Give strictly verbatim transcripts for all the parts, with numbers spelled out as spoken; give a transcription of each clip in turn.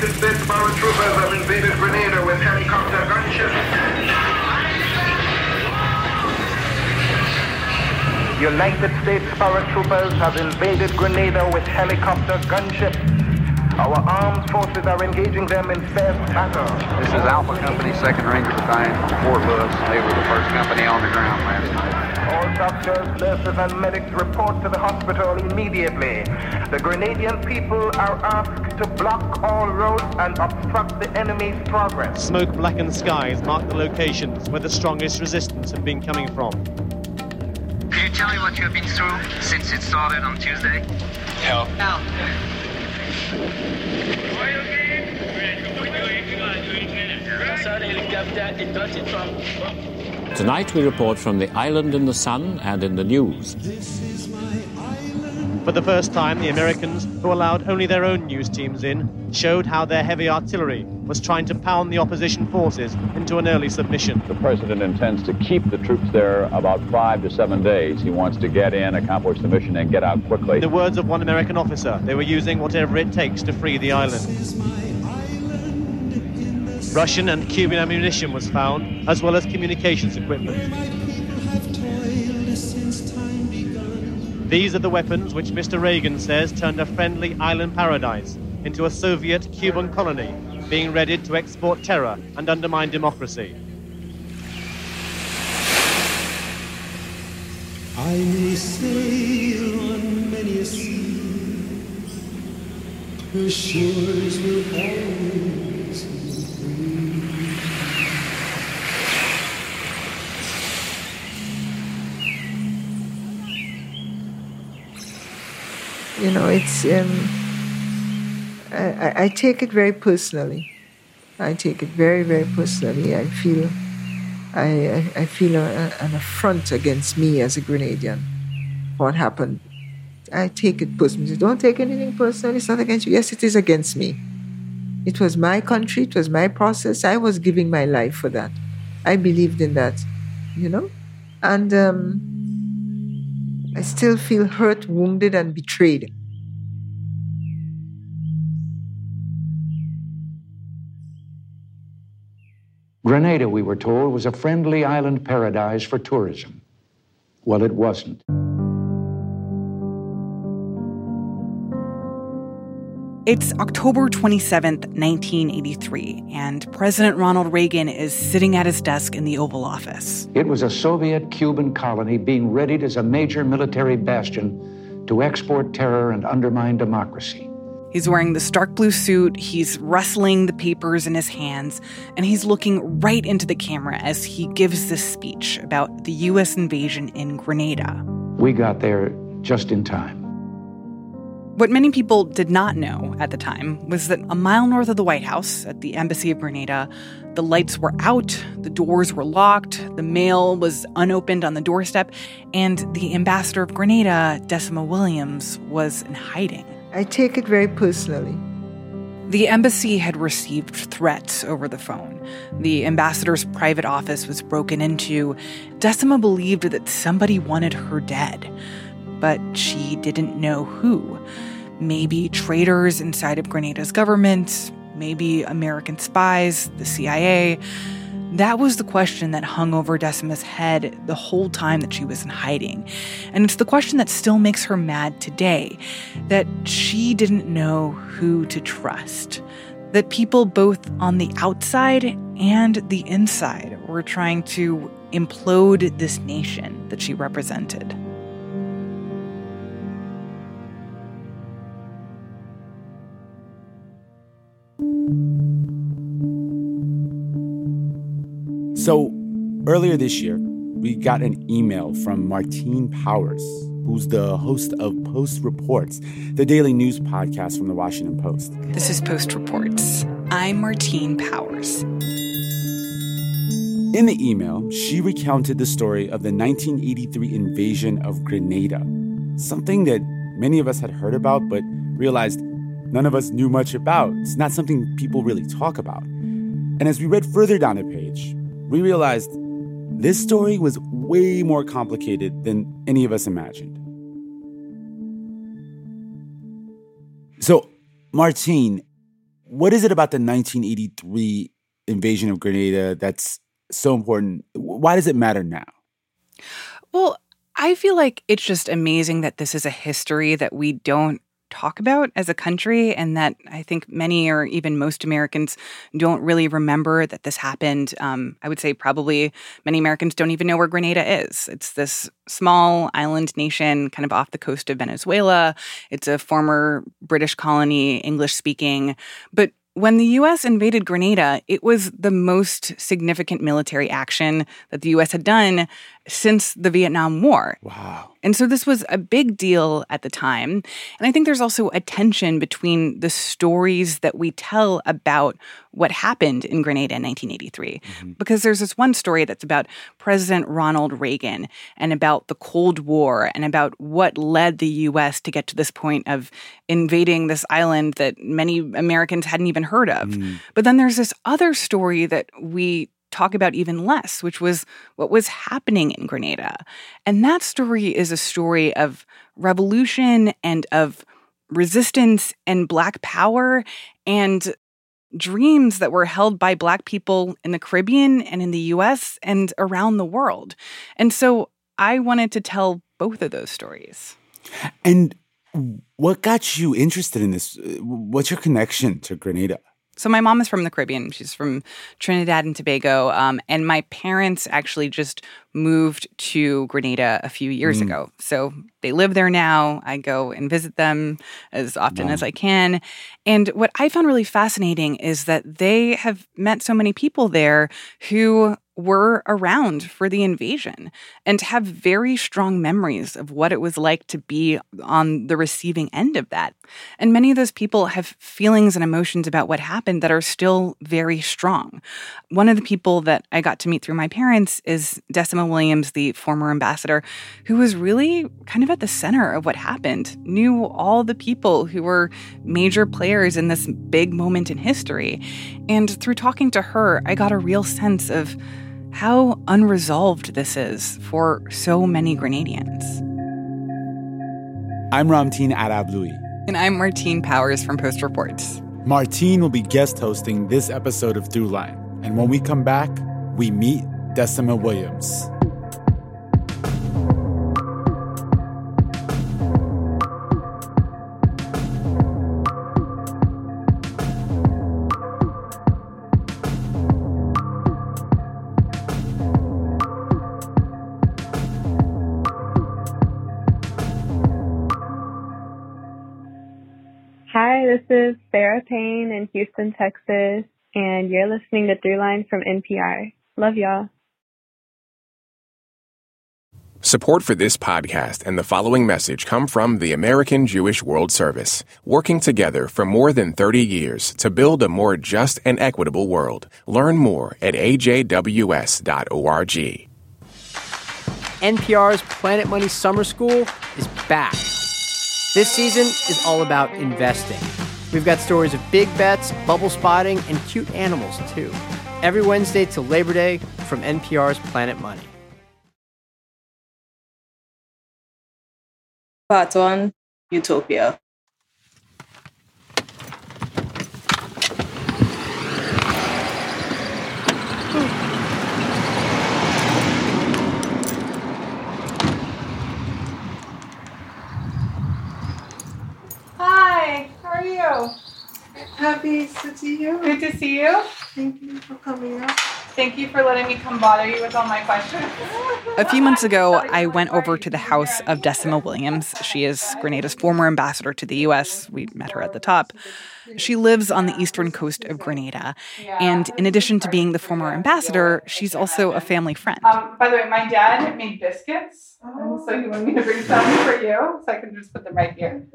United States paratroopers have invaded Grenada with helicopter gunships. United States paratroopers have invaded Grenada with helicopter gunships. Our armed forces are engaging them in fierce battle. This is Alpha Company, second Ranger Battalion, Fort Lewis. They were the first company on the ground last night. All doctors, nurses, and medics report to the hospital immediately. The Grenadian people are asked to block all roads and obstruct the enemy's progress. Smoke-blackened skies mark the locations where the strongest resistance have been coming from. Can you tell me what you have been through since it started on Tuesday? Help. Help. Tonight we report from the island in the sun and in the news. This is my island. For the first time, the Americans, who allowed only their own news teams in, showed how their heavy artillery was trying to pound the opposition forces into an early submission. The president intends to keep the troops there about five to seven days. He wants to get in, accomplish the mission, and get out quickly. In the words of one American officer, they were using whatever it takes to free the island. This is my island in the Russian and Cuban ammunition was found, as well as communications equipment. These are the weapons which Mister Reagan says turned a friendly island paradise into a Soviet Cuban colony being readied to export terror and undermine democracy. I may sail on many a sea, her shores will always be free. You know, it's... Um... I, I take it very personally. I take it very, very personally. I feel, I, I feel a, an affront against me as a Grenadian. What happened? I take it personally. Don't take anything personally. It's not against you. Yes, it is against me. It was my country. It was my process. I was giving my life for that. I believed in that, you know. And um, I still feel hurt, wounded, and betrayed. Grenada, we were told, was a friendly island paradise for tourism. Well, it wasn't. It's October twenty-seventh, nineteen eighty-three, and President Ronald Reagan is sitting at his desk in the Oval Office. It was a Soviet Cuban colony being readied as a major military bastion to export terror and undermine democracy. He's wearing this dark blue suit, he's wrestling the papers in his hands, and he's looking right into the camera as he gives this speech about the U S invasion in Grenada. We got there just in time. What many people did not know at the time was that a mile north of the White House, at the embassy of Grenada, the lights were out, the doors were locked, the mail was unopened on the doorstep, and the ambassador of Grenada, Decima Williams, was in hiding. I take it very personally. The embassy had received threats over the phone. The ambassador's private office was broken into. Decima believed that somebody wanted her dead, but she didn't know who. Maybe traitors inside of Grenada's government, maybe American spies, the C I A. That was the question that hung over Decima's head the whole time that she was in hiding. And it's the question that still makes her mad today, that she didn't know who to trust, that people both on the outside and the inside were trying to implode this nation that she represented. So earlier this year, we got an email from Martine Powers, who's the host of Post Reports, the daily news podcast from the Washington Post. This is Post Reports. I'm Martine Powers. In the email, she recounted the story of the nineteen eighty-three invasion of Grenada, something that many of us had heard about but realized none of us knew much about. It's not something people really talk about. And as we read further down the page, we realized this story was way more complicated than any of us imagined. So, Martine, What is it about the nineteen eighty-three invasion of Grenada that's so important? Why does it matter now? Well, I feel like it's just amazing that this is a history that we don't talk about as a country, and that I think many or even most Americans don't really remember that this happened. Um, I would say probably many Americans don't even know where Grenada is. It's this small island nation kind of off the coast of Venezuela. It's a former British colony, English-speaking. But when the U S invaded Grenada, it was the most significant military action that the U S had done since the Vietnam War. Wow. And so this was a big deal at the time. And I think there's also a tension between the stories that we tell about what happened in Grenada in nineteen eighty-three. Mm-hmm. Because there's this one story that's about President Ronald Reagan and about the Cold War and about what led the U S to get to this point of invading this island that many Americans hadn't even heard of. Mm-hmm. But then there's this other story that we talk about even less, which was what was happening in Grenada. And that story is a story of revolution and of resistance and Black power and dreams that were held by Black people in the Caribbean and in the U S and around the world. And so I wanted to tell both of those stories. And what got you interested in this? What's your connection to Grenada? So my mom is from the Caribbean. She's from Trinidad and Tobago. Um, and my parents actually just moved to Grenada a few years mm. ago. So they live there now. I go and visit them as often wow. as I can. And what I found really fascinating is that they have met so many people there who were around for the invasion and have very strong memories of what it was like to be on the receiving end of that. And many of those people have feelings and emotions about what happened that are still very strong. One of the people that I got to meet through my parents is Decima Williams, the former ambassador, who was really kind of at the center of what happened, knew all the people who were major players in this big moment in history. And through talking to her, I got a real sense of how unresolved this is for so many Grenadians. I'm Ramtin Arablouei. And I'm Martine Powers from Post Reports. Martine will be guest hosting this episode of Throughline. And when we come back, we meet Decima Williams. This is Sarah Payne in Houston, Texas, and you're listening to Throughline from N P R. Love y'all. Support for this podcast and the following message come from the American Jewish World Service, working together for more than thirty years to build a more just and equitable world. Learn more at a j w s dot org. N P R's Planet Money Summer School is back. This season is all about investing. We've got stories of big bets, bubble spotting, and cute animals, too. Every Wednesday till Labor Day from N P R's Planet Money. Part one, Utopia. How are you? Happy to see you. Good to see you. Thank you for coming up. Thank you for letting me come bother you with all my questions. A few months ago, I went over to the house of Decima Williams. She is Grenada's former ambassador to the U S. We met her at the top. She lives on the eastern coast of Grenada. And in addition to being the former ambassador, she's also a family friend. Um, by the way, my dad made biscuits. Oh. So he wanted me to bring some for you. So I can just put them right here.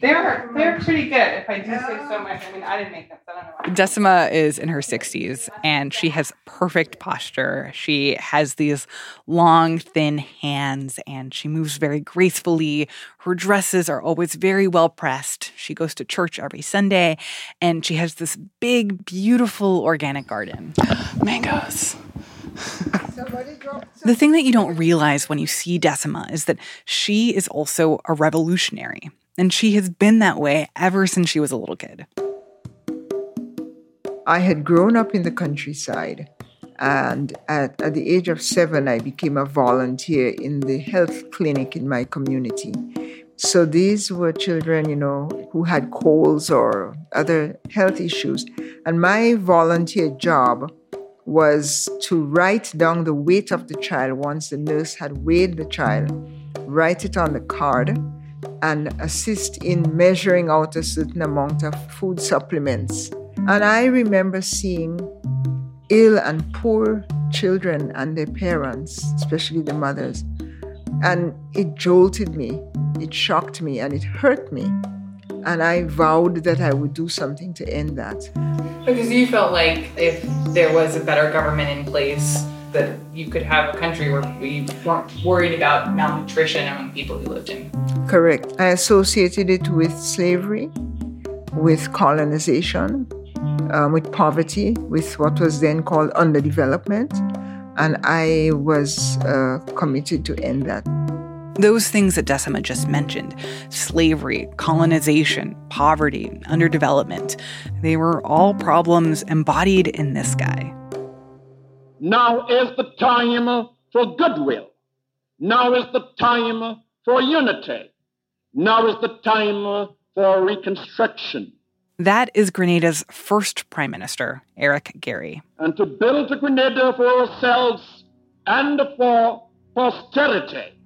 They're, they're pretty good, if I do say so much. I mean, I didn't make them, so I don't know why. Decima is in her sixties, and she has perfect posture. She has these long, thin hands, and she moves very gracefully. Her dresses are always very well pressed. She goes to church every Sunday. And she has this big, beautiful organic garden. Mangoes. The thing that you don't realize when you see Decima is that she is also a revolutionary. And she has been that way ever since she was a little kid. I had grown up in the countryside, and at, at the age of seven, I became a volunteer in the health clinic in my community. So these were children, you know, who had colds or other health issues. And my volunteer job was to write down the weight of the child once the nurse had weighed the child, write it on the card, and assist in measuring out a certain amount of food supplements. And I remember seeing ill and poor children and their parents, especially the mothers, and it jolted me, it shocked me, and it hurt me. And I vowed that I would do something to end that. Because you felt like if there was a better government in place, that you could have a country where we weren't worried about malnutrition among people who lived in. Correct. I associated it with slavery, with colonization, um, with poverty, with what was then called underdevelopment, and I was uh, committed to end that. Those things that Decima just mentioned, slavery, colonization, poverty, underdevelopment, they were all problems embodied in this guy. Now is the time for goodwill. Now is the time for unity. Now is the time for reconstruction. That is Grenada's first prime minister, Eric Gairy. And to build a Grenada for ourselves and for posterity.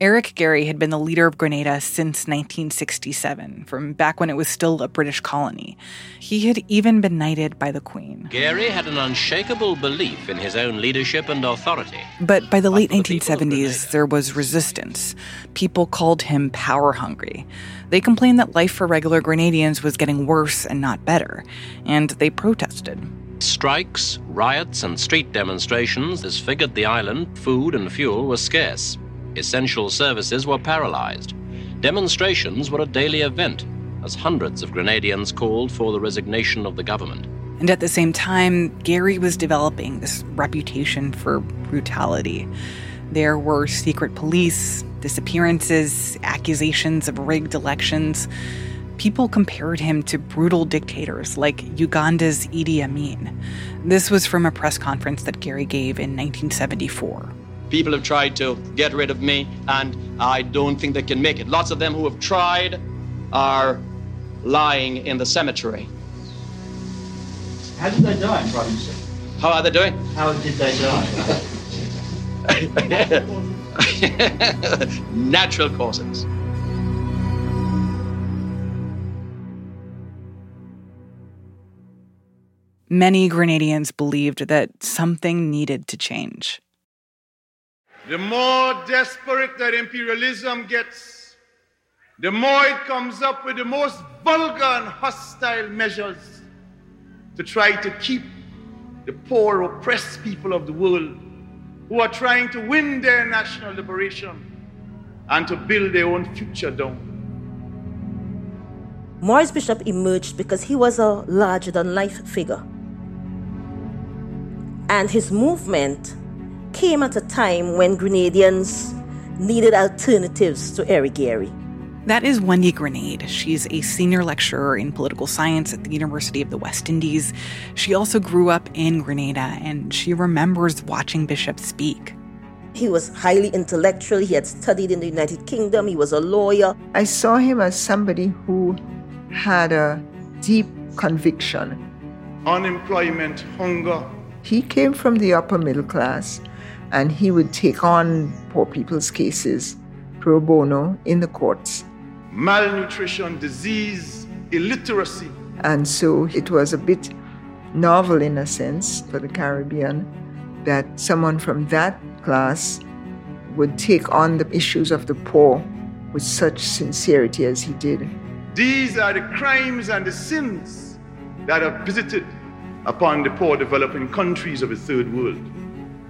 Eric Gairy had been the leader of Grenada since nineteen sixty-seven, from back when it was still a British colony. He had even been knighted by the Queen. Gairy had an unshakable belief in his own leadership and authority. But by the late nineteen seventies, there was resistance. People called him power hungry. They complained that life for regular Grenadians was getting worse and not better, and they protested. Strikes, riots, and street demonstrations disfigured the island. Food and fuel were scarce. Essential services were paralyzed. Demonstrations were a daily event, as hundreds of Grenadians called for the resignation of the government. And at the same time, Gairy was developing this reputation for brutality. There were secret police, disappearances, accusations of rigged elections. People compared him to brutal dictators like Uganda's Idi Amin. This was from a press conference that Gairy gave in nineteen seventy-four. People have tried to get rid of me, and I don't think they can make it. Lots of them who have tried are lying in the cemetery. How did they die, Robinson? How are they doing? How did they die? Natural causes. Many Grenadians believed that something needed to change. The more desperate that imperialism gets, the more it comes up with the most vulgar and hostile measures to try to keep the poor, oppressed people of the world who are trying to win their national liberation and to build their own future down. Maurice Bishop emerged because he was a larger-than-life figure. And his movement came at a time when Grenadians needed alternatives to Eric Gairy. That is Wendy Grenade. She's a senior lecturer in political science at the University of the West Indies. She also grew up in Grenada, and she remembers watching Bishop speak. He was highly intellectual. He had studied in the United Kingdom. He was a lawyer. I saw him as somebody who had a deep conviction. Unemployment, hunger. He came from the upper middle class, and he would take on poor people's cases pro bono in the courts. Malnutrition, disease, illiteracy. And so it was a bit novel, in a sense, for the Caribbean, that someone from that class would take on the issues of the poor with such sincerity as he did. These are the crimes and the sins that are visited upon the poor developing countries of the third world,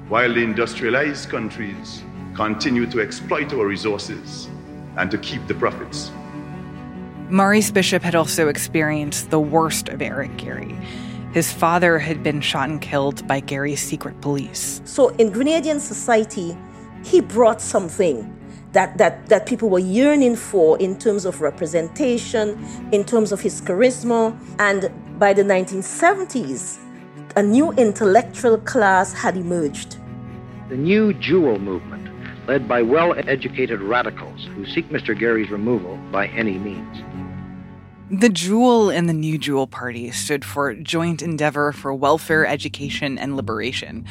while the industrialized countries continue to exploit our resources and to keep the profits. Maurice Bishop had also experienced the worst of Eric Gairy. His father had been shot and killed by Gairy's secret police. So in Grenadian society, he brought something that, that, that people were yearning for in terms of representation, in terms of his charisma, and by the nineteen seventies, a new intellectual class had emerged. The New Jewel Movement, led by well-educated radicals who seek Mister Gairy's removal by any means. The Jewel and the New Jewel Party stood for Joint Endeavor for Welfare, Education, and Liberation.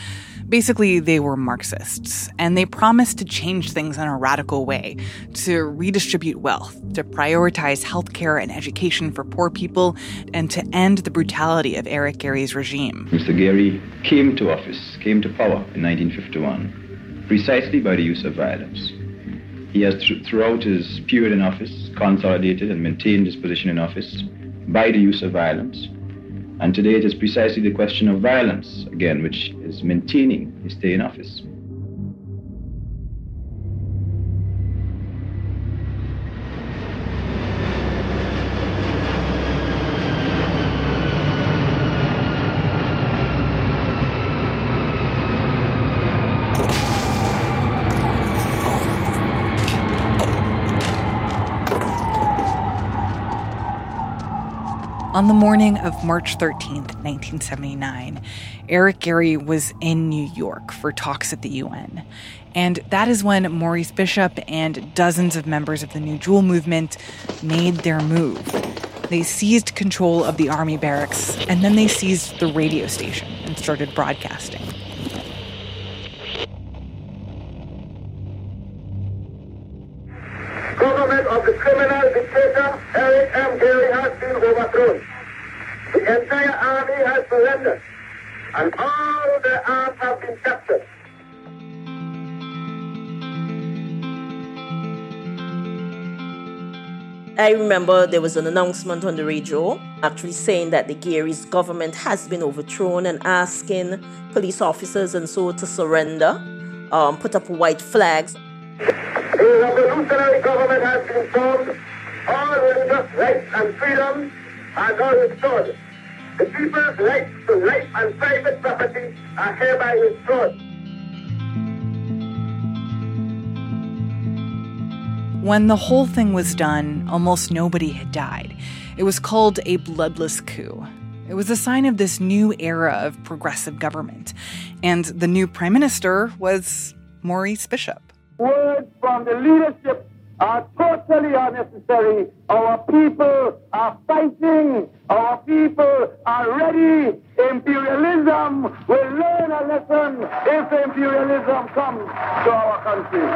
Basically, they were Marxists, and they promised to change things in a radical way, to redistribute wealth, to prioritize healthcare and education for poor people, and to end the brutality of Eric Gairy's regime. Mister Gairy came to office, came to power in nineteen fifty-one, precisely by the use of violence. He has, th- throughout his period in office, consolidated and maintained his position in office by the use of violence. And today it is precisely the question of violence, again, which is maintaining his stay in office. On the morning of March thirteenth, nineteen seventy-nine, Eric Gairy was in New York for talks at the U N. And that is when Maurice Bishop and dozens of members of the New Jewel Movement made their move. They seized control of the army barracks, and then they seized the radio station and started broadcasting. Government of the criminal dictator Eric M. Gairy has been overthrown. The entire army has surrendered, and all the arms have been captured. I remember there was an announcement on the radio actually saying that the Gairy's government has been overthrown and asking police officers and so to surrender, um, put up white flags. The revolutionary government has been formed. All religious rights and freedoms are now restored. The people's rights to life and private property are hereby restored. When the whole thing was done, almost nobody had died. It was called a bloodless coup. It was a sign of this new era of progressive government. And the new prime minister was Maurice Bishop. Words from the leadership are totally unnecessary. Our people are fighting. Our people are ready. Imperialism will learn a lesson if imperialism comes to our country.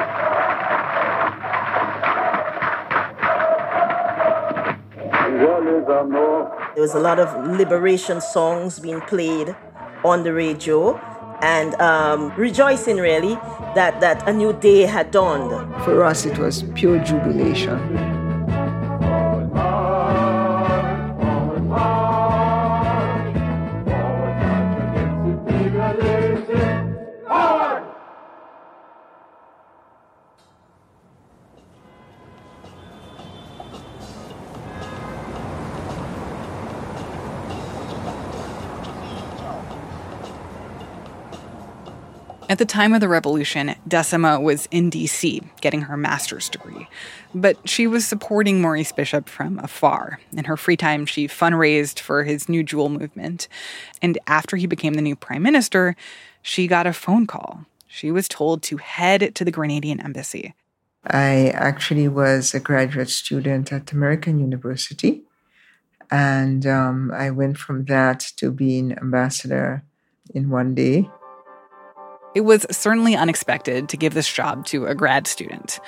Imperialism, no. There was a lot of liberation songs being played on the radio, and um, rejoicing, really, that, that a new day had dawned. For us, it was pure jubilation. At the time of the revolution, Decima was in D C getting her master's degree, but she was supporting Maurice Bishop from afar. In her free time, she fundraised for his New Jewel Movement, and after he became the new prime minister, she got a phone call. She was told to head to the Grenadian embassy. I actually was a graduate student at American University, and um, I went from that to being ambassador in one day. It was certainly unexpected to give this job to a grad student.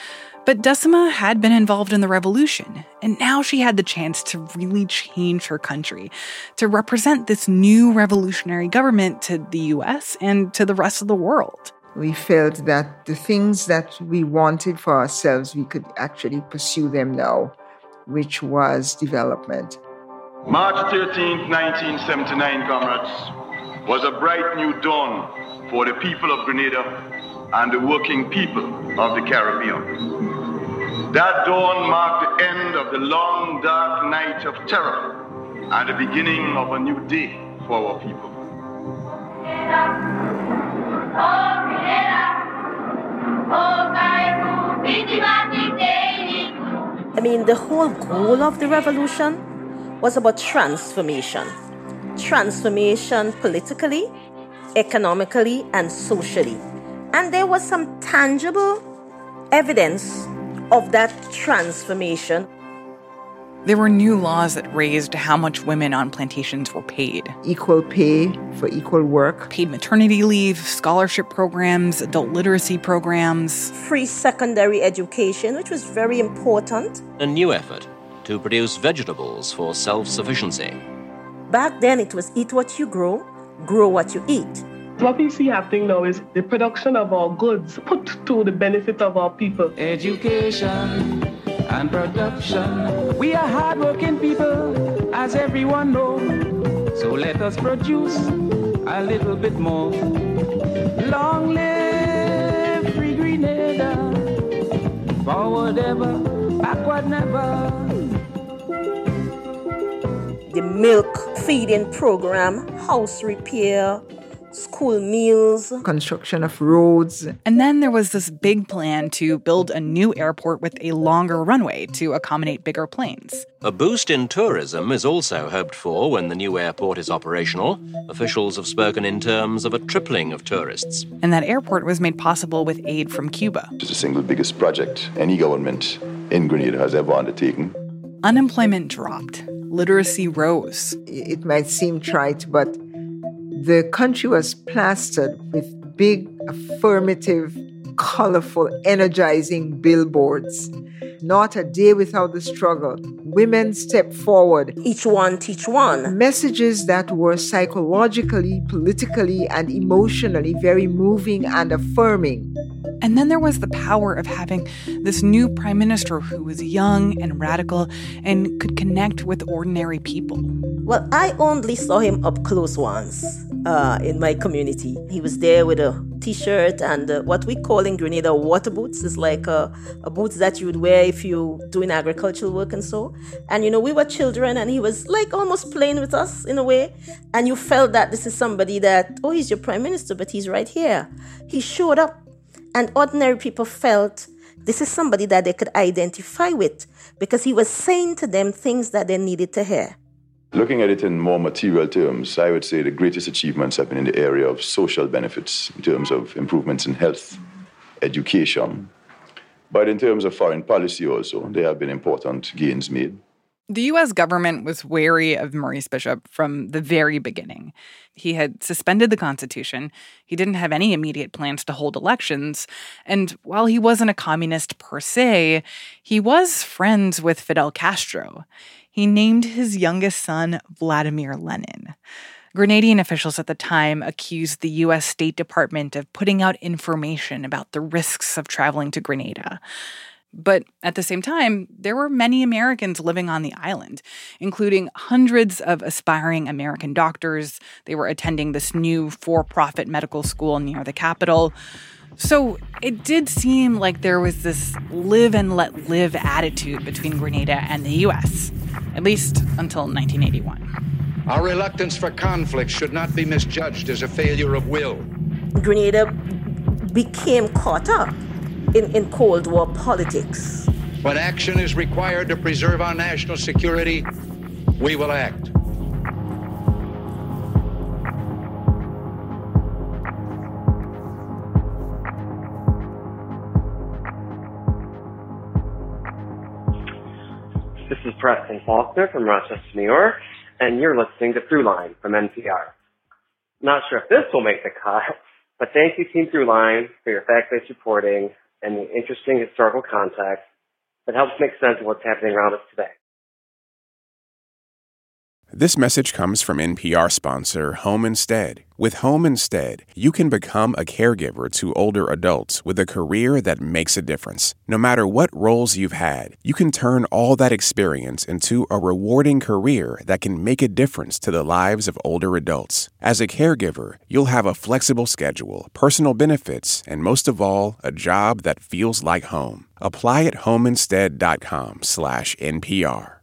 But Decima had been involved in the revolution, and now she had the chance to really change her country, to represent this new revolutionary government to the U S and to the rest of the world. We felt that the things that we wanted for ourselves, we could actually pursue them now, which was development. March thirteenth, nineteen seventy-nine, comrades, was a bright new dawn for the people of Grenada and the working people of the Caribbean. That dawn marked the end of the long, dark night of terror and the beginning of a new day for our people. I mean, the whole goal of the revolution was about transformation. transformation politically, economically, and socially. And there was some tangible evidence of that transformation. There were new laws that raised how much women on plantations were paid. Equal pay for equal work. Paid maternity leave, scholarship programs, adult literacy programs. Free secondary education, which was very important. A new effort to produce vegetables for self-sufficiency. Back then it was eat what you grow, grow what you eat. What we see happening now is the production of our goods put to the benefit of our people. Education and production. We are hardworking people, as everyone knows. So let us produce a little bit more. Long live Free Grenada. Forward ever, backward never. The milk feeding program, house repair, school meals, construction of roads. And then there was this big plan to build a new airport with a longer runway to accommodate bigger planes. A boost in tourism is also hoped for when the new airport is operational. Officials have spoken in terms of a tripling of tourists. And that airport was made possible with aid from Cuba. It's the single biggest project any government in Grenada has ever undertaken. Unemployment dropped. Literacy rose. It might seem trite, but the country was plastered with big, affirmative, colorful, energizing billboards. Not a day without the struggle. Women stepped forward. Each one teach one. Messages that were psychologically, politically, and emotionally very moving and affirming. And then there was the power of having this new prime minister who was young and radical and could connect with ordinary people. Well, I only saw him up close once uh, in my community. He was there with a T-shirt and uh, what we call in Grenada water boots. It's like a, a boots that you would wear if you're doing agricultural work and so. And, you know, we were children and he was like almost playing with us in a way. And you felt that this is somebody that, oh, he's your prime minister, but he's right here. He showed up. And ordinary people felt this is somebody that they could identify with because he was saying to them things that they needed to hear. Looking at it in more material terms, I would say the greatest achievements have been in the area of social benefits in terms of improvements in health, education. But in terms of foreign policy also, there have been important gains made. The U S government was wary of Maurice Bishop from the very beginning. He had suspended the Constitution, he didn't have any immediate plans to hold elections, and while he wasn't a communist per se, he was friends with Fidel Castro. He named his youngest son Vladimir Lenin. Grenadian officials at the time accused the U S State Department of putting out information about the risks of traveling to Grenada. But at the same time, there were many Americans living on the island, including hundreds of aspiring American doctors. They were attending this new for-profit medical school near the capital. So it did seem like there was this live and let live attitude between Grenada and the U S, at least until nineteen eighty-one. Our reluctance for conflict should not be misjudged as a failure of will. Grenada became caught up In, in Cold War politics. When action is required to preserve our national security, we will act. This is Preston Faulkner from Rochester, New York, and you're listening to Throughline from N P R. Not sure if this will make the cut, but thank you, Team Throughline, for your fact-based reporting and the interesting historical context that helps make sense of what's happening around us today. This message comes from N P R sponsor Home Instead. With Home Instead, you can become a caregiver to older adults with a career that makes a difference. No matter what roles you've had, you can turn all that experience into a rewarding career that can make a difference to the lives of older adults. As a caregiver, you'll have a flexible schedule, personal benefits, and most of all, a job that feels like home. Apply at homeinstead dot com slash N P R.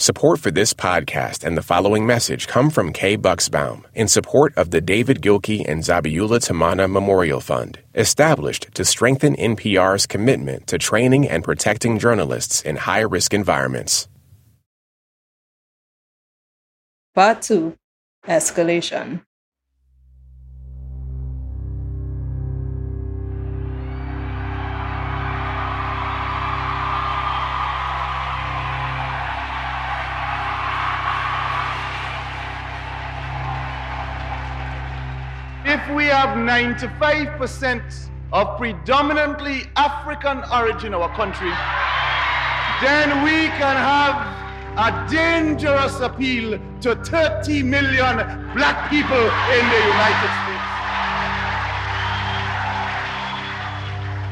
Support for this podcast and the following message come from Kay Bucksbaum in support of the David Gilkey and Zabiula Tamana Memorial Fund, established to strengthen N P R's commitment to training and protecting journalists in high-risk environments. Part two. escalation. If we have ninety-five percent of predominantly African origin in our country, then we can have a dangerous appeal to thirty million black people in the United States.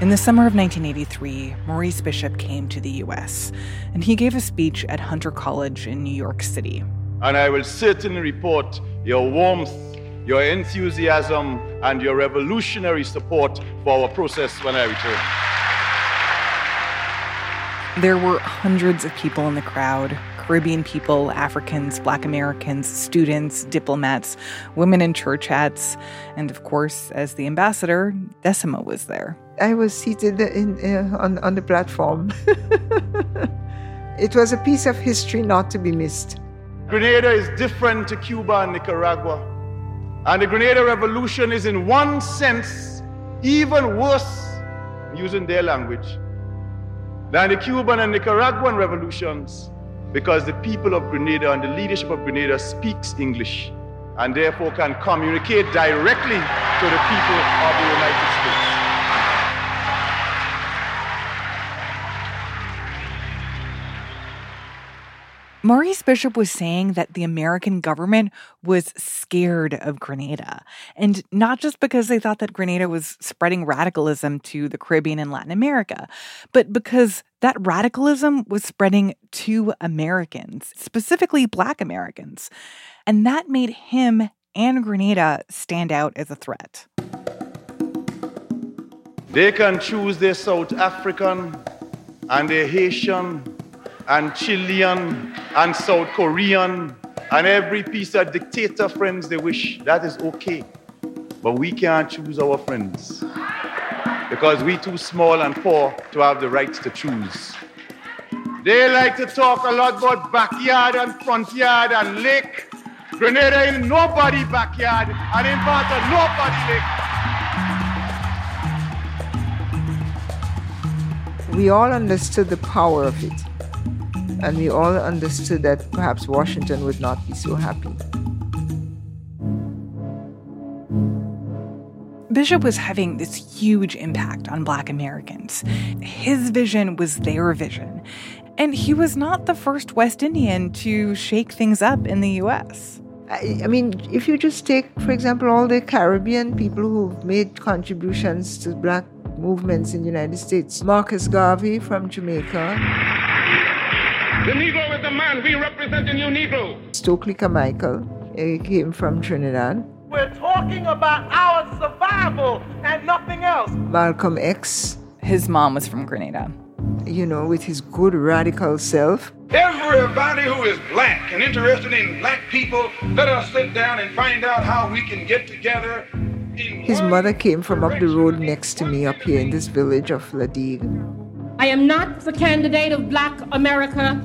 In the summer of nineteen eighty-three, Maurice Bishop came to the U S, and he gave a speech at Hunter College in New York City. And I will certainly report your warmth, your enthusiasm, and your revolutionary support for our process when I return. There were hundreds of people in the crowd, Caribbean people, Africans, Black Americans, students, diplomats, women in church hats, and of course, as the ambassador, Decima was there. I was seated in, uh, on, on the platform. It was a piece of history not to be missed. Grenada is different to Cuba and Nicaragua. And the Grenada Revolution is, in one sense, even worse, using their language, than the Cuban and Nicaraguan revolutions, because the people of Grenada and the leadership of Grenada speaks English and therefore can communicate directly to the people of the United States. Maurice Bishop was saying that the American government was scared of Grenada, and not just because they thought that Grenada was spreading radicalism to the Caribbean and Latin America, but because that radicalism was spreading to Americans, specifically Black Americans. And that made him and Grenada stand out as a threat. They can choose their South African and their Haitian and Chilean and South Korean and every piece of dictator friends they wish. That is okay. But we can't choose our friends because we too small and poor to have the rights to choose. They like to talk a lot about backyard and front yard and lake. Grenada ain't nobody backyard and in part of nobody lake. We all understood the power of it. And we all understood that perhaps Washington would not be so happy. Bishop was having this huge impact on Black Americans. His vision was their vision. And he was not the first West Indian to shake things up in the U S. I, I mean, if you just take, for example, all the Caribbean people who've made contributions to Black movements in the United States. Marcus Garvey from Jamaica. The Negro is the man. We represent the new Negro. Stokely Carmichael he came from Trinidad. We're talking about our survival and nothing else. Malcolm X. His mom was from Grenada. You know, with his good radical self. Everybody who is black and interested in black people, let us sit down and find out how we can get together. His mother came from up the road next to me up here in this village of Ladigue. I am not the candidate of Black America,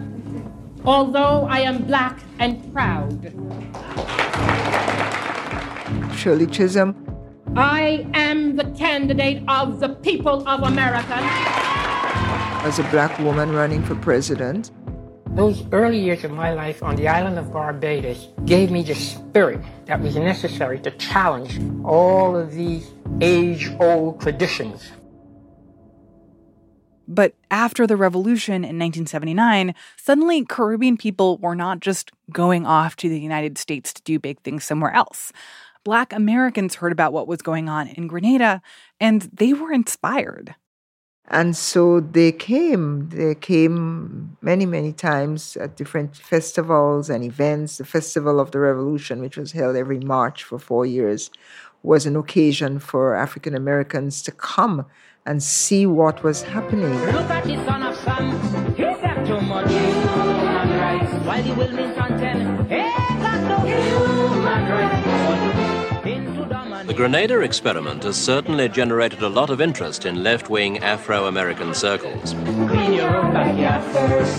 although I am black and proud. Shirley Chisholm. I am the candidate of the people of America. As a black woman running for president. Those early years of my life on the island of Barbados gave me the spirit that was necessary to challenge all of these age-old traditions. But after the revolution in nineteen seventy-nine, suddenly Caribbean people were not just going off to the United States to do big things somewhere else. Black Americans heard about what was going on in Grenada, and they were inspired. And so they came. They came many, many times at different festivals and events. The Festival of the Revolution, which was held every March for four years, was an occasion for African Americans to come and see what was happening. Look at the son of Sam, he said too much human rights, while he will misunderstand, he got no human rights. The Grenada experiment has certainly generated a lot of interest in left-wing Afro-American circles. Clean your own backyard first.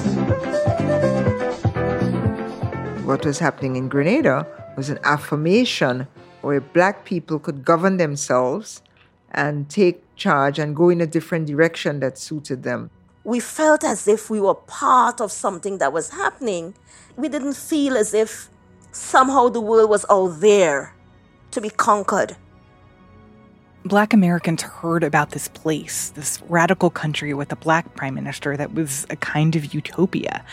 What was happening in Grenada was an affirmation where black people could govern themselves and take charge and go in a different direction that suited them. We felt as if we were part of something that was happening. We didn't feel as if somehow the world was out there to be conquered. Black Americans heard about this place, this radical country with a black prime minister that was a kind of utopia,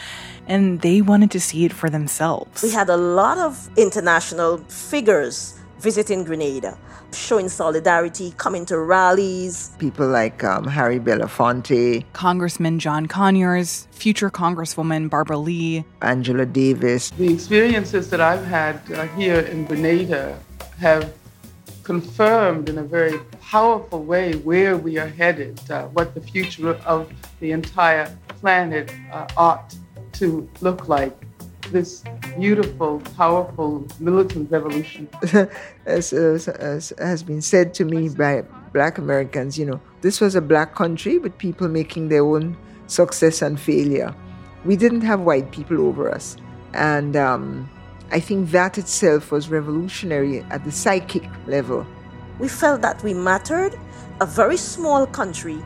and they wanted to see it for themselves. We had a lot of international figures visiting Grenada, showing solidarity, coming to rallies. People like um, Harry Belafonte. Congressman John Conyers, future Congresswoman Barbara Lee. Angela Davis. The experiences that I've had uh, here in Grenada have confirmed in a very powerful way where we are headed, uh, what the future of the entire planet uh, ought to look like. This beautiful, powerful, militant revolution. as, as, as has been said to me by black Americans, you know, this was a black country with people making their own success and failure. We didn't have white people over us. And um, I think that itself was revolutionary at the psychic level. We felt that we mattered. A very small country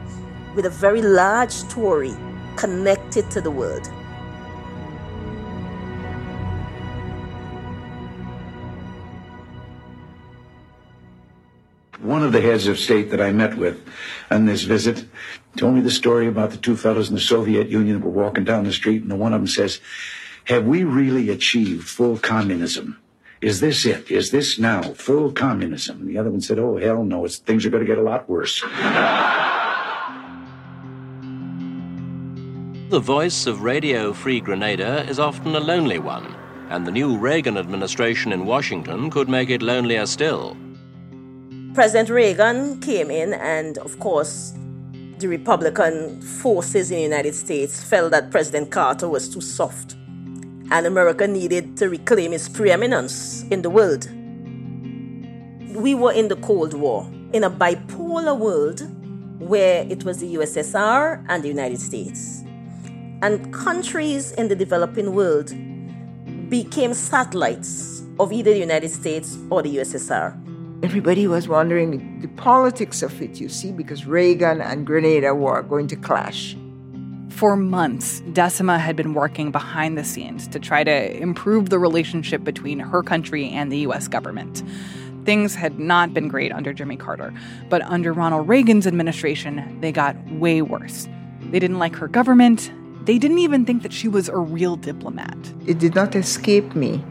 with a very large story connected to the world. One of the heads of state that I met with on this visit told me the story about the two fellows in the Soviet Union that were walking down the street, and the one of them says, "Have we really achieved full communism? Is this it? Is this now full communism?" And the other one said, "Oh, hell no, it's, things are going to get a lot worse." The voice of Radio Free Grenada is often a lonely one, and the new Reagan administration in Washington could make it lonelier still. President Reagan came in, and of course, the Republican forces in the United States felt that President Carter was too soft, and America needed to reclaim its preeminence in the world. We were in the Cold War, in a bipolar world where it was the U S S R and the United States. And countries in the developing world became satellites of either the United States or the U S S R. Everybody was wondering the politics of it, you see, because Reagan and Grenada were going to clash. For months, Decima had been working behind the scenes to try to improve the relationship between her country and the U S government. Things had not been great under Jimmy Carter, but under Ronald Reagan's administration, they got way worse. They didn't like her government. They didn't even think that she was a real diplomat. It did not escape me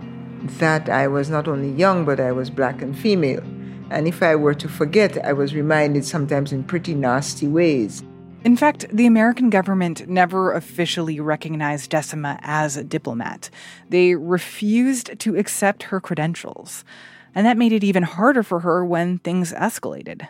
that I was not only young, but I was black and female. And if I were to forget, I was reminded sometimes in pretty nasty ways. In fact, the American government never officially recognized Decima as a diplomat. They refused to accept her credentials. And that made it even harder for her when things escalated.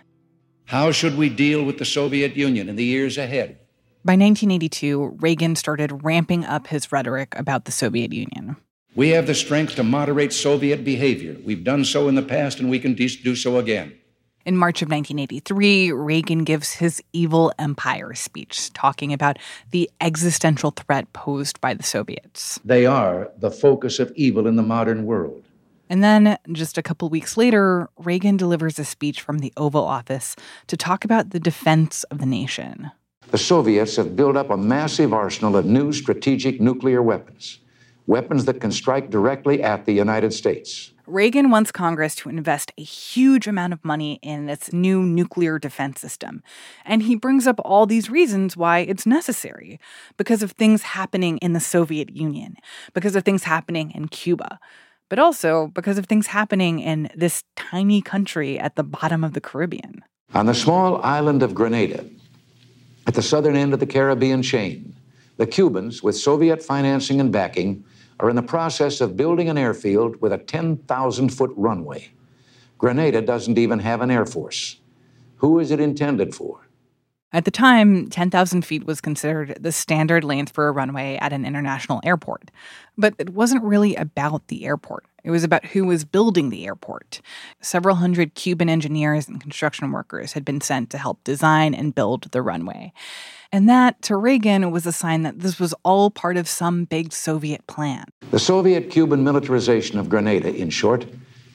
How should we deal with the Soviet Union in the years ahead? By nineteen eighty-two, Reagan started ramping up his rhetoric about the Soviet Union. We have the strength to moderate Soviet behavior. We've done so in the past, and we can de- do so again. In March of nineteen eighty-three, Reagan gives his evil empire speech, talking about the existential threat posed by the Soviets. They are the focus of evil in the modern world. And then, just a couple weeks later, Reagan delivers a speech from the Oval Office to talk about the defense of the nation. The Soviets have built up a massive arsenal of new strategic nuclear weapons. Weapons that can strike directly at the United States. Reagan wants Congress to invest a huge amount of money in this new nuclear defense system. And he brings up all these reasons why it's necessary. Because of things happening in the Soviet Union. Because of things happening in Cuba. But also because of things happening in this tiny country at the bottom of the Caribbean. On the small island of Grenada, at the southern end of the Caribbean chain, the Cubans, with Soviet financing and backing, are in the process of building an airfield with a ten thousand foot runway. Grenada doesn't even have an air force. Who is it intended for? At the time, ten thousand feet was considered the standard length for a runway at an international airport. But it wasn't really about the airport. It was about who was building the airport. Several hundred Cuban engineers and construction workers had been sent to help design and build the runway. And that, to Reagan, was a sign that this was all part of some big Soviet plan. The Soviet-Cuban militarization of Grenada, in short,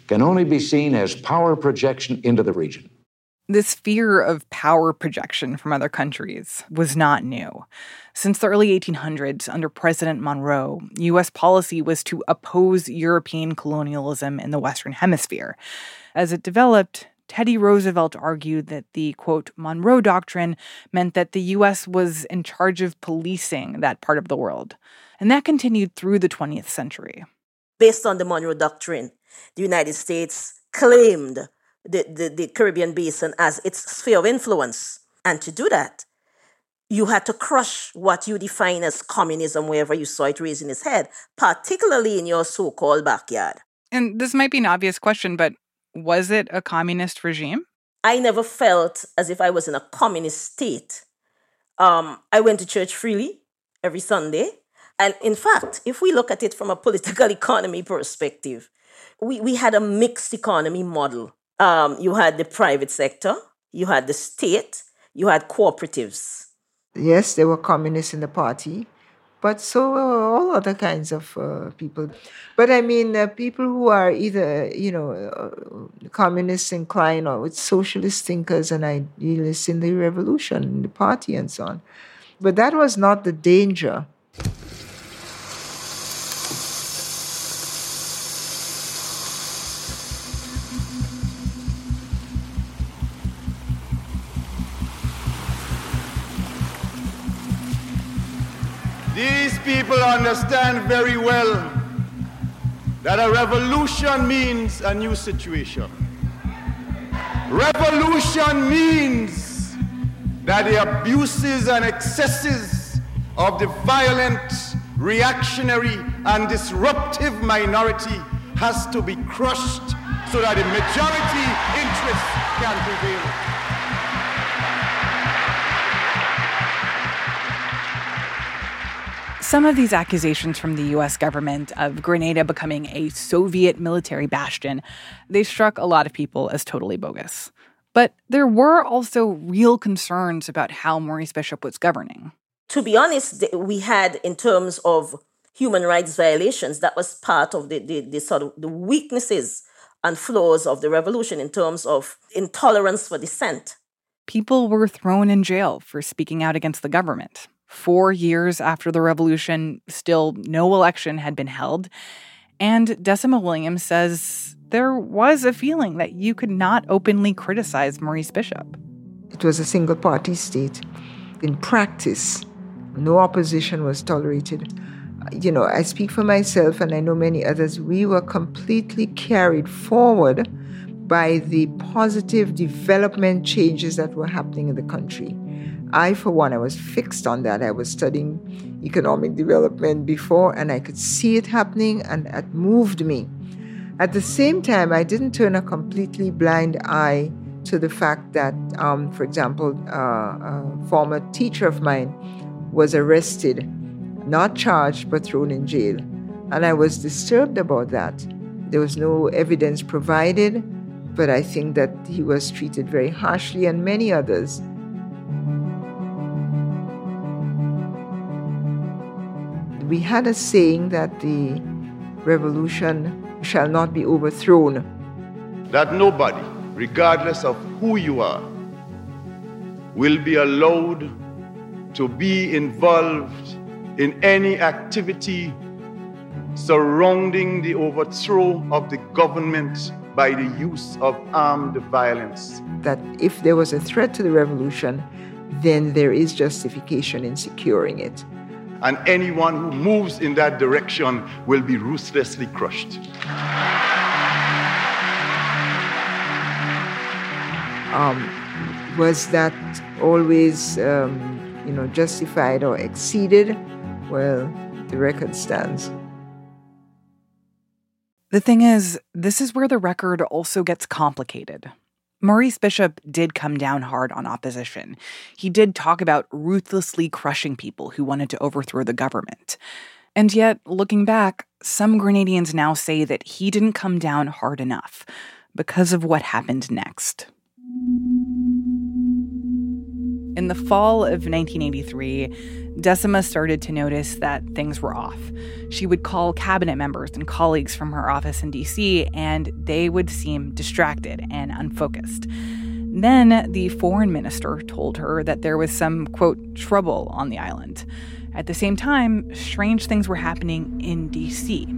can only be seen as power projection into the region. This fear of power projection from other countries was not new. Since the early eighteen hundreds, under President Monroe, U S policy was to oppose European colonialism in the Western Hemisphere. As it developed, Teddy Roosevelt argued that the, quote, Monroe Doctrine meant that the U S was in charge of policing that part of the world. And that continued through the twentieth century. Based on the Monroe Doctrine, the United States claimed The, the, the Caribbean basin as its sphere of influence. And to do that, you had to crush what you define as communism wherever you saw it raising its head, particularly in your so-called backyard. And this might be an obvious question, but was it a communist regime? I never felt as if I was in a communist state. Um, I went to church freely every Sunday. And in fact, if we look at it from a political economy perspective, we, we had a mixed economy model. Um, you had the private sector, you had the state, you had cooperatives. Yes, there were communists in the party, but so were all other kinds of uh, people. But I mean, uh, people who are either, you know, uh, communist inclined or with socialist thinkers and idealists in the revolution, in the party and so on. But that was not the danger. These people understand very well that a revolution means a new situation. Revolution means that the abuses and excesses of the violent, reactionary, and disruptive minority has to be crushed so that the majority interest can prevail. Some of these accusations from the U S government of Grenada becoming a Soviet military bastion, they struck a lot of people as totally bogus. But there were also real concerns about how Maurice Bishop was governing. To be honest, we had, in terms of human rights violations, that was part of the, the, the sort of the weaknesses and flaws of the revolution in terms of intolerance for dissent. People were thrown in jail for speaking out against the government. Four years after the revolution, still no election had been held. And Decima Williams says there was a feeling that you could not openly criticize Maurice Bishop. It was a single-party state. In practice, no opposition was tolerated. You know, I speak for myself, and I know many others, we were completely carried forward by the positive development changes that were happening in the country. I, for one, I was fixed on that. I was studying economic development before, and I could see it happening, and it moved me. At the same time, I didn't turn a completely blind eye to the fact that, um, for example, uh, a former teacher of mine was arrested, not charged, but thrown in jail. And I was disturbed about that. There was no evidence provided, but I think that he was treated very harshly, and many others. We had a saying that the revolution shall not be overthrown. That nobody, regardless of who you are, will be allowed to be involved in any activity surrounding the overthrow of the government by the use of armed violence. That if there was a threat to the revolution, then there is justification in securing it. And anyone who moves in that direction will be ruthlessly crushed. Um, was that always, um, you know, justified or exceeded? Well, the record stands. The thing is, this is where the record also gets complicated. Maurice Bishop did come down hard on opposition. He did talk about ruthlessly crushing people who wanted to overthrow the government. And yet, looking back, some Grenadians now say that he didn't come down hard enough because of what happened next. In the fall of nineteen eighty-three, Decima started to notice that things were off. She would call cabinet members and colleagues from her office in D C, and they would seem distracted and unfocused. Then the foreign minister told her that there was some, quote, trouble on the island. At the same time, strange things were happening in D C.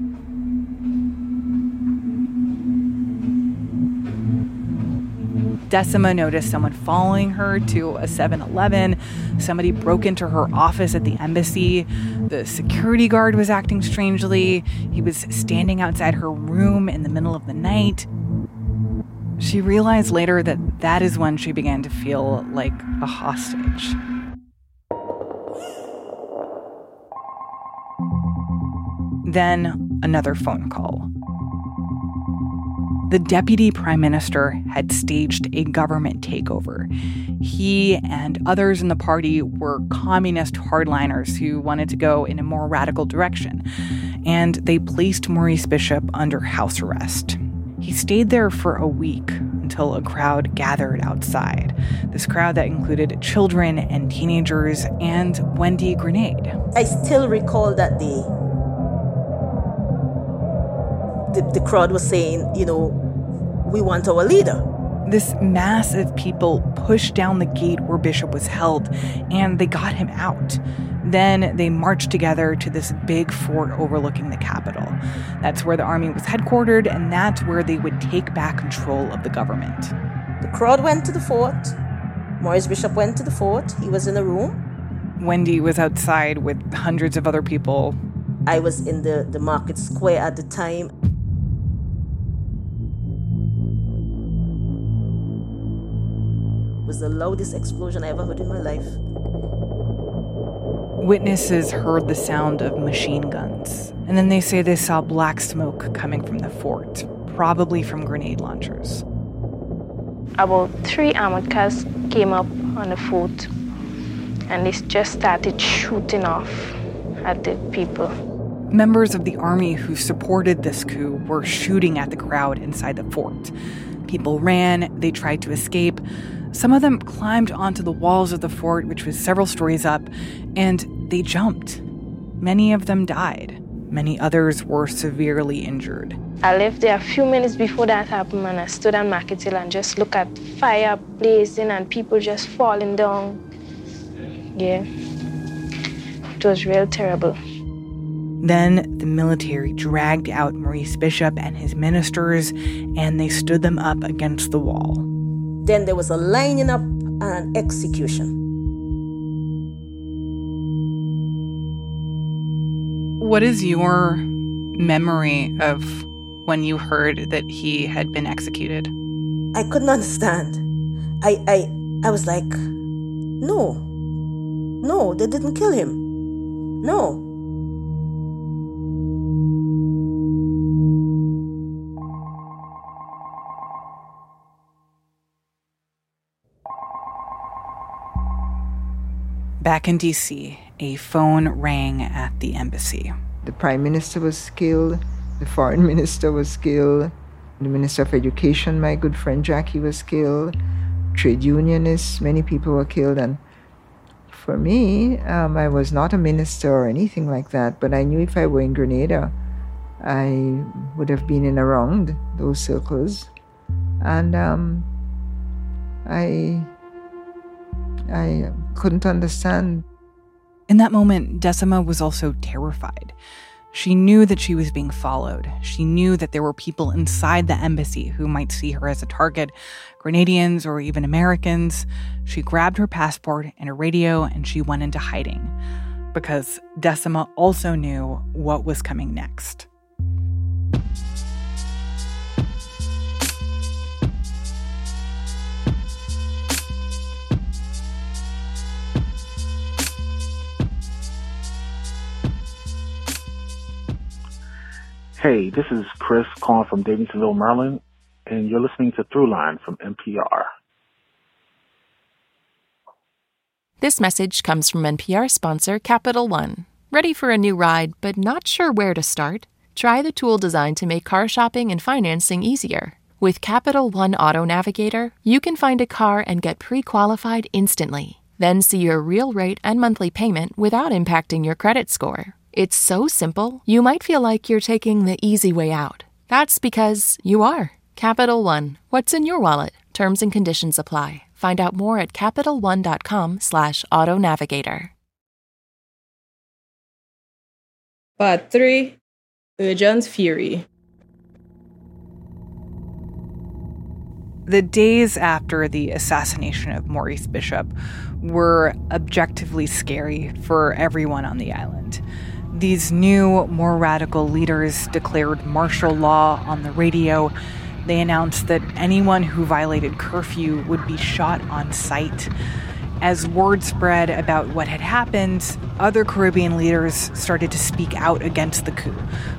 Decima noticed someone following her to a seven eleven. Somebody broke into her office at the embassy. The security guard was acting strangely. He was standing outside her room in the middle of the night. She realized later that that is when she began to feel like a hostage. Then another phone call. The deputy prime minister had staged a government takeover. He and others in the party were communist hardliners who wanted to go in a more radical direction, and they placed Maurice Bishop under house arrest. He stayed there for a week until a crowd gathered outside. This crowd that included children and teenagers and Wendy Grenade. I still recall that day. The, the crowd was saying, you know, we want our leader. This mass of people pushed down the gate where Bishop was held, and they got him out. Then they marched together to this big fort overlooking the capital. That's where the army was headquartered, and that's where they would take back control of the government. The crowd went to the fort. Maurice Bishop went to the fort. He was in a room. Wendy was outside with hundreds of other people. I was in the, the market square at the time. It was the loudest explosion I ever heard in my life. Witnesses heard the sound of machine guns, and then they say they saw black smoke coming from the fort, probably from grenade launchers. About three armored cars came up on the fort, and they just started shooting off at the people. Members of the army who supported this coup were shooting at the crowd inside the fort. People ran, they tried to escape. Some of them climbed onto the walls of the fort, which was several stories up, and they jumped. Many of them died. Many others were severely injured. I left there a few minutes before that happened, and I stood on Market Hill and just looked at fire blazing and people just falling down. Yeah, it was real terrible. Then the military dragged out Maurice Bishop and his ministers, and they stood them up against the wall. Then there was a lining up and an execution. What is your memory of when you heard that he had been executed? I couldn't understand. I I, I was like, no, no, they didn't kill him. No. Back in D C, a phone rang at the embassy. The prime minister was killed. The foreign minister was killed. The minister of education, my good friend Jackie, was killed. Trade unionists, many people were killed. And for me, um, I was not a minister or anything like that, but I knew if I were in Grenada, I would have been in around those circles. And um, I... I couldn't understand. In that moment, Decima was also terrified. She knew that she was being followed. She knew that there were people inside the embassy who might see her as a target, Grenadians or even Americans. She grabbed her passport and a radio, and she went into hiding because Decima also knew what was coming next. Hey, this is Chris calling from Daytonville, Maryland, and you're listening to Throughline from N P R. This message comes from N P R sponsor Capital One. Ready for a new ride, but not sure where to start? Try the tool designed to make car shopping and financing easier. With Capital One Auto Navigator, you can find a car and get pre-qualified instantly. Then see your real rate and monthly payment without impacting your credit score. It's so simple, you might feel like you're taking the easy way out. That's because you are. Capital One. What's in your wallet? Terms and conditions apply. Find out more at capital one dot com slash auto navigator. Part three, Urgent Fury. The days after the assassination of Maurice Bishop were objectively scary for everyone on the island. These new, more radical leaders declared martial law on the radio. They announced that anyone who violated curfew would be shot on sight. As word spread about what had happened, other Caribbean leaders started to speak out against the coup,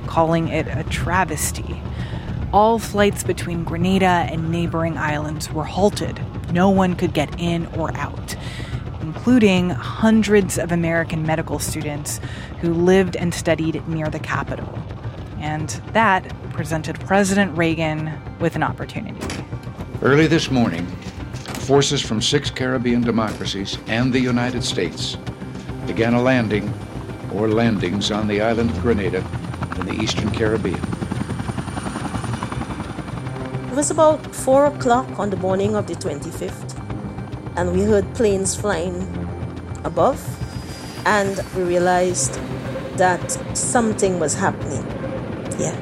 calling it a travesty. All flights between Grenada and neighboring islands were halted. No one could get in or out, including hundreds of American medical students who lived and studied near the capital. And that presented President Reagan with an opportunity. Early this morning, forces from six Caribbean democracies and the United States began a landing or landings on the island of Grenada in the Eastern Caribbean. It was about four o'clock on the morning of the twenty-fifth, and we heard planes flying above, and we realized that something was happening. Yeah.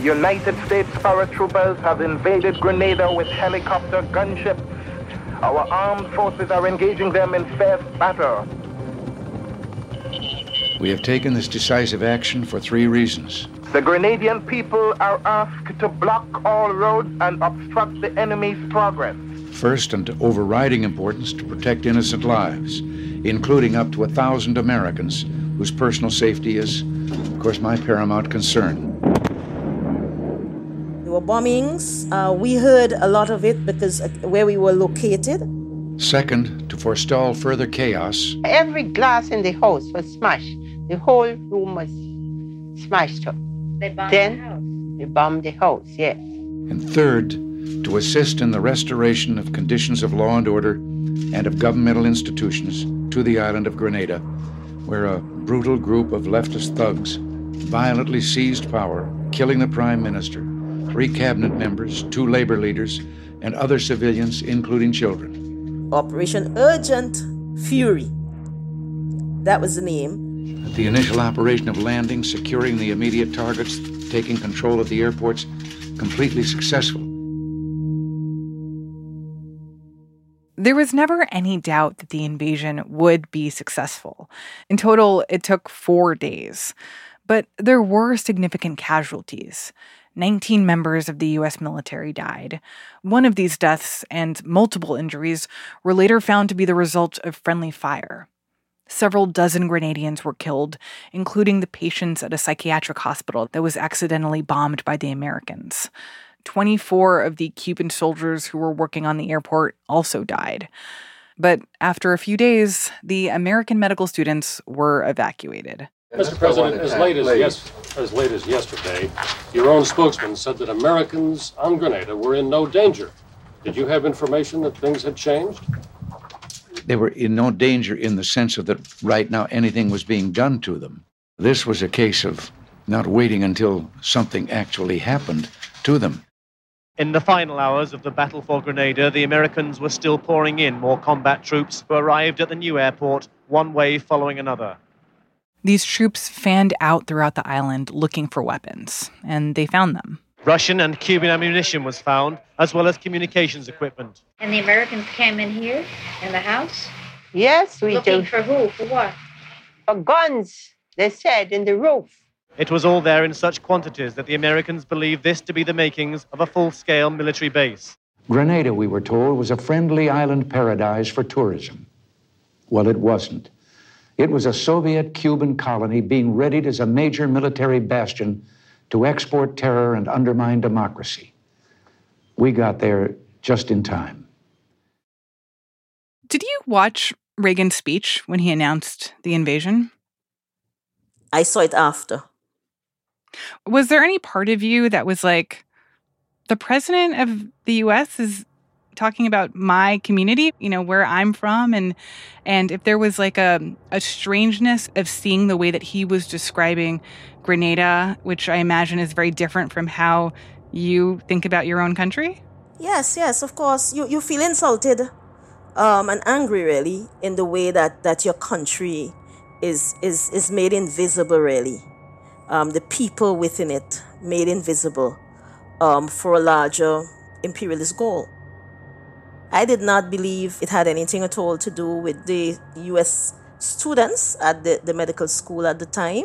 United States paratroopers have invaded Grenada with helicopter gunships. Our armed forces are engaging them in fierce battle. We have taken this decisive action for three reasons. The Grenadian people are asked to block all roads and obstruct the enemy's progress. First, and of overriding importance, to protect innocent lives, including up to a thousand Americans whose personal safety is, of course, my paramount concern. There were bombings. Uh, we heard a lot of it because uh, where we were located. Second, to forestall further chaos. Every glass in the house was smashed. The whole room was smashed up. They bombed then, the house? They bombed the house, yes. And third, to assist in the restoration of conditions of law and order and of governmental institutions to the island of Grenada, where a brutal group of leftist thugs violently seized power, killing the prime minister, three cabinet members, two labor leaders, and other civilians, including children. Operation Urgent Fury. That was the name. At the initial operation of landing, securing the immediate targets, taking control of the airports, completely successful. There was never any doubt that the invasion would be successful. In total, it took four days. But there were significant casualties. nineteen members of the U S military died. One of these deaths and multiple injuries were later found to be the result of friendly fire. Several dozen Grenadians were killed, including the patients at a psychiatric hospital that was accidentally bombed by the Americans. twenty-four of the Cuban soldiers who were working on the airport also died. But after a few days, the American medical students were evacuated. Mister President, as late as, yes, as late as yesterday, your own spokesman said that Americans on Grenada were in no danger. Did you have information that things had changed? They were in no danger in the sense of that right now anything was being done to them. This was a case of not waiting until something actually happened to them. In the final hours of the battle for Grenada, the Americans were still pouring in. More combat troops who arrived at the new airport, one wave following another. These troops fanned out throughout the island looking for weapons, and they found them. Russian and Cuban ammunition was found, as well as communications equipment. And the Americans came in here, in the house? Yes, we looking do. Looking for who? For what? For guns, they said, in the roof. It was all there in such quantities that the Americans believed this to be the makings of a full-scale military base. Grenada, we were told, was a friendly island paradise for tourism. Well, it wasn't. It was a Soviet Cuban colony being readied as a major military bastion to export terror and undermine democracy. We got there just in time. Did you watch Reagan's speech when he announced the invasion? I saw it after. Was there any part of you that was like, the president of the U S is talking about my community, you know, where I'm from, and and if there was like a, a strangeness of seeing the way that he was describing Grenada, which I imagine is very different from how you think about your own country? Yes, yes, of course. You you feel insulted um, and angry, really, in the way that, that your country is, is, is made invisible, really. Um, the people within it made invisible um, for a larger imperialist goal. I did not believe it had anything at all to do with the U S students at the, the medical school at the time.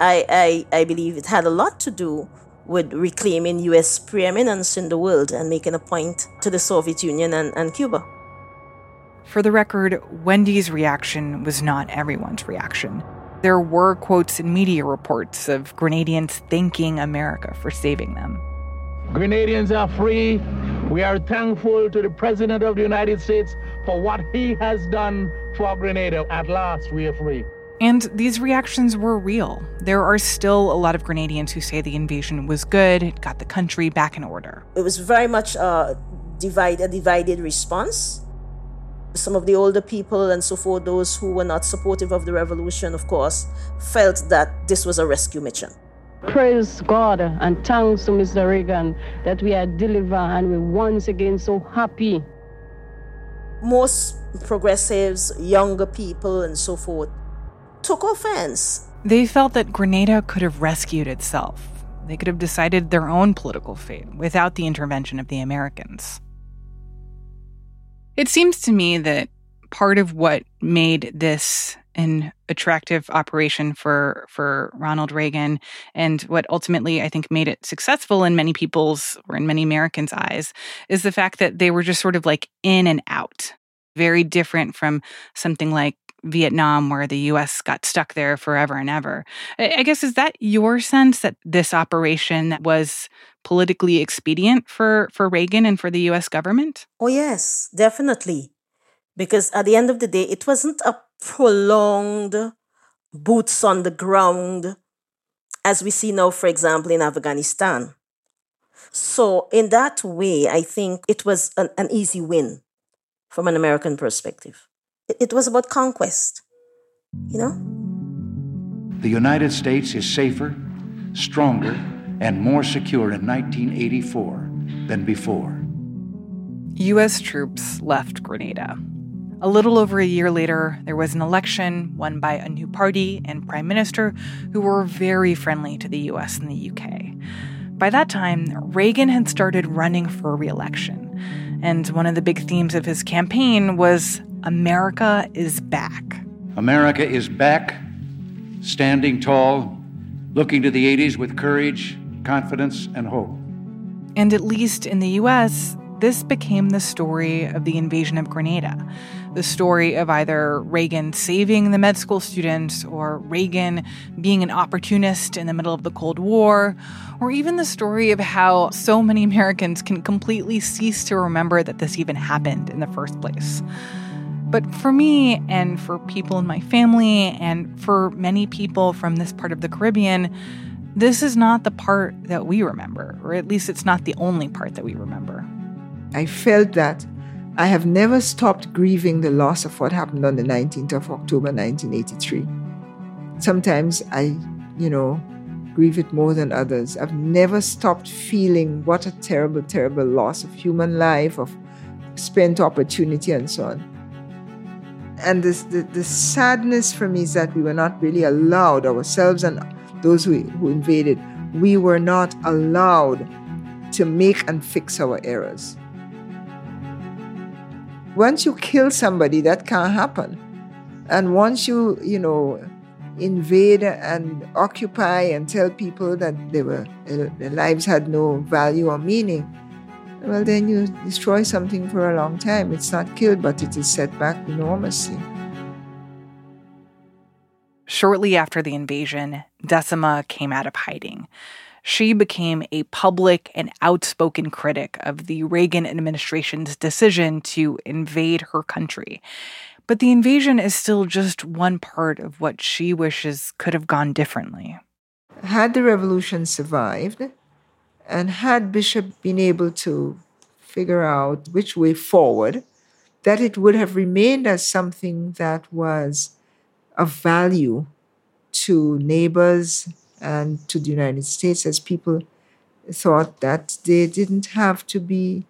I, I I believe it had a lot to do with reclaiming U S preeminence in the world and making a point to the Soviet Union and, and Cuba. For the record, Wendy's reaction was not everyone's reaction. There were quotes in media reports of Grenadians thanking America for saving them. Grenadians are free. We are thankful to the President of the United States for what he has done for Grenada. At last, we are free. And these reactions were real. There are still a lot of Grenadians who say the invasion was good, it got the country back in order. It was very much a, divide, a divided response. Some of the older people and so forth, those who were not supportive of the revolution, of course, felt that this was a rescue mission. Praise God and thanks to Mister Reagan that we are delivered and we're once again so happy. Most progressives, younger people and so forth, took offense. They felt that Grenada could have rescued itself. They could have decided their own political fate without the intervention of the Americans. It seems to me that part of what made this an attractive operation for for Ronald Reagan, and what ultimately I think made it successful in many people's, or in many Americans' eyes, is the fact that they were just sort of like in and out. Very different from something like Vietnam, where the U S got stuck there forever and ever. I guess, is that your sense, that this operation was politically expedient for, for Reagan and for the U S government? Oh, yes, definitely. Because at the end of the day, it wasn't a prolonged boots on the ground as we see now, for example, in Afghanistan. So in that way, I think it was an, an easy win from an American perspective. It was about conquest, you know? The United States is safer, stronger, and more secure in nineteen eighty-four than before. U S troops left Grenada. A little over a year later, there was an election won by a new party and prime minister who were very friendly to the U S and the U K. By that time, Reagan had started running for re-election, and one of the big themes of his campaign was America is back. America is back, standing tall, looking to the eighties with courage, confidence, and hope. And at least in the U S, this became the story of the invasion of Grenada, the story of either Reagan saving the med school students, or Reagan being an opportunist in the middle of the Cold War, or even the story of how so many Americans can completely cease to remember that this even happened in the first place. But for me, and for people in my family, and for many people from this part of the Caribbean, this is not the part that we remember, or at least it's not the only part that we remember. I felt that I have never stopped grieving the loss of what happened on the nineteenth of October, nineteen eighty-three. Sometimes I, you know, grieve it more than others. I've never stopped feeling what a terrible, terrible loss of human life, of spent opportunity, and so on. And this, the, the sadness for me is that we were not really allowed, ourselves and those who, who invaded, we were not allowed to make and fix our errors. Once you kill somebody, that can't happen. And once you, you know, invade and occupy and tell people that they were, their lives had no value or meaning, well, then you destroy something for a long time. It's not killed, but it is set back enormously. Shortly after the invasion, Decima came out of hiding. She became a public and outspoken critic of the Reagan administration's decision to invade her country. But the invasion is still just one part of what she wishes could have gone differently. Had the revolution survived, and had Bishop been able to figure out which way forward, that it would have remained as something that was of value to neighbors and to the United States, as people thought that they didn't have to be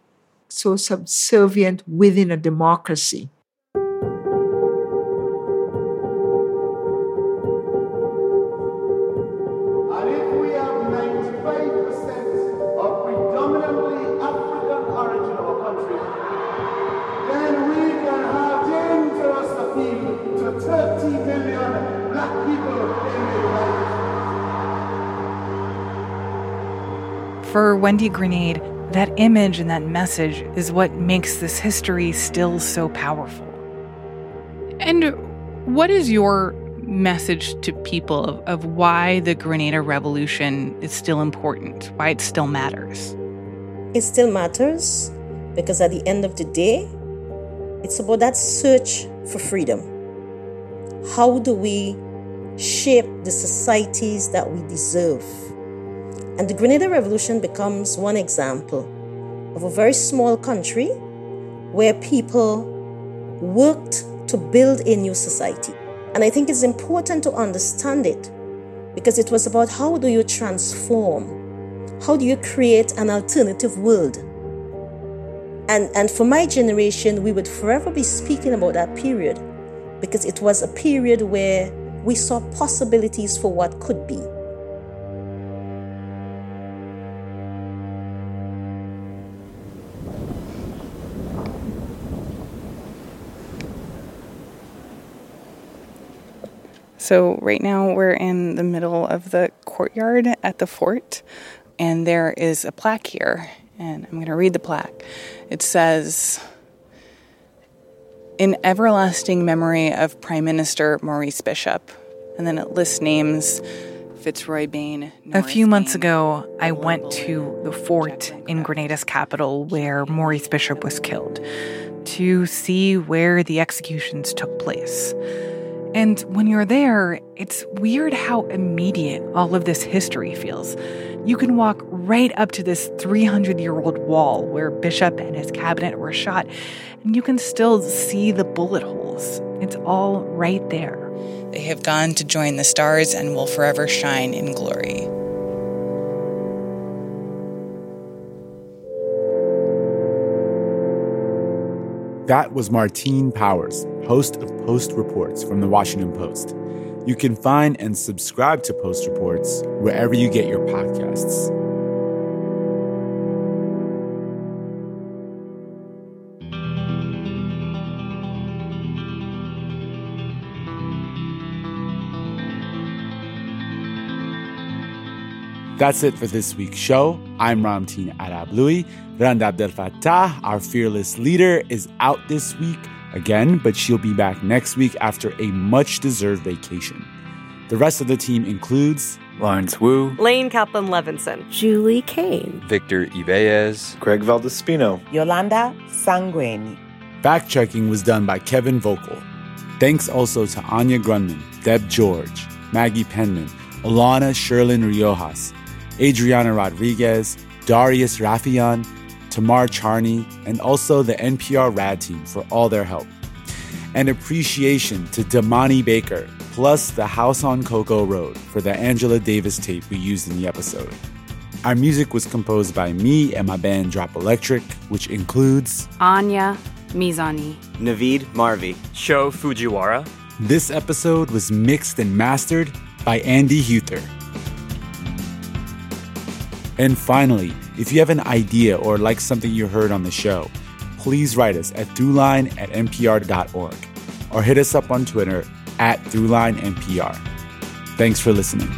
so subservient within a democracy. For Wendy Grenade, that image and that message is what makes this history still so powerful. And what is your message to people of, of why the Grenada Revolution is still important, why it still matters? It still matters because at the end of the day, it's about that search for freedom. How do we shape the societies that we deserve? And the Grenada Revolution becomes one example of a very small country where people worked to build a new society. And I think it's important to understand it because it was about how do you transform? How do you create an alternative world? And, and for my generation, we would forever be speaking about that period because it was a period where we saw possibilities for what could be. So right now we're in the middle of the courtyard at the fort, and there is a plaque here, and I'm going to read the plaque. It says, "In everlasting memory of Prime Minister Maurice Bishop," and then it lists names, Fitzroy Bain. Norris a few months Bain, ago, I went to the fort in Grenada's capital where Maurice Bishop was killed to see where the executions took place. And when you're there, it's weird how immediate all of this history feels. You can walk right up to this three hundred year old wall where Bishop and his cabinet were shot, and you can still see the bullet holes. It's all right there. They have gone to join the stars and will forever shine in glory. That was Martine Powers, host of Post Reports from The Washington Post. You can find and subscribe to Post Reports wherever you get your podcasts. That's it for this week's show. I'm Ramtin Arablouei. Randa Abdel-Fattah, our fearless leader, is out this week again, but she'll be back next week after a much-deserved vacation. The rest of the team includes Lawrence Wu, Lane Kaplan-Levinson, Julie Kane, Victor Ibeas, Craig Valdespino, Yolanda Sanguini. Fact-checking was done by Kevin Vocal. Thanks also to Anya Grunman, Deb George, Maggie Penman, Alana Sherlin Riojas, Adriana Rodriguez, Darius Rafieyan, Tamar Charney, and also the N P R Rad team for all their help. And appreciation to Damani Baker, plus the House on Cocoa Road for the Angela Davis tape we used in the episode. Our music was composed by me and my band Drop Electric, which includes Anya Mizani, Naveed Marvi, Sho Fujiwara. This episode was mixed and mastered by Andy Huther. And finally, if you have an idea or like something you heard on the show, please write us at throughline at npr dot org or hit us up on Twitter at throughline N P R. Thanks for listening.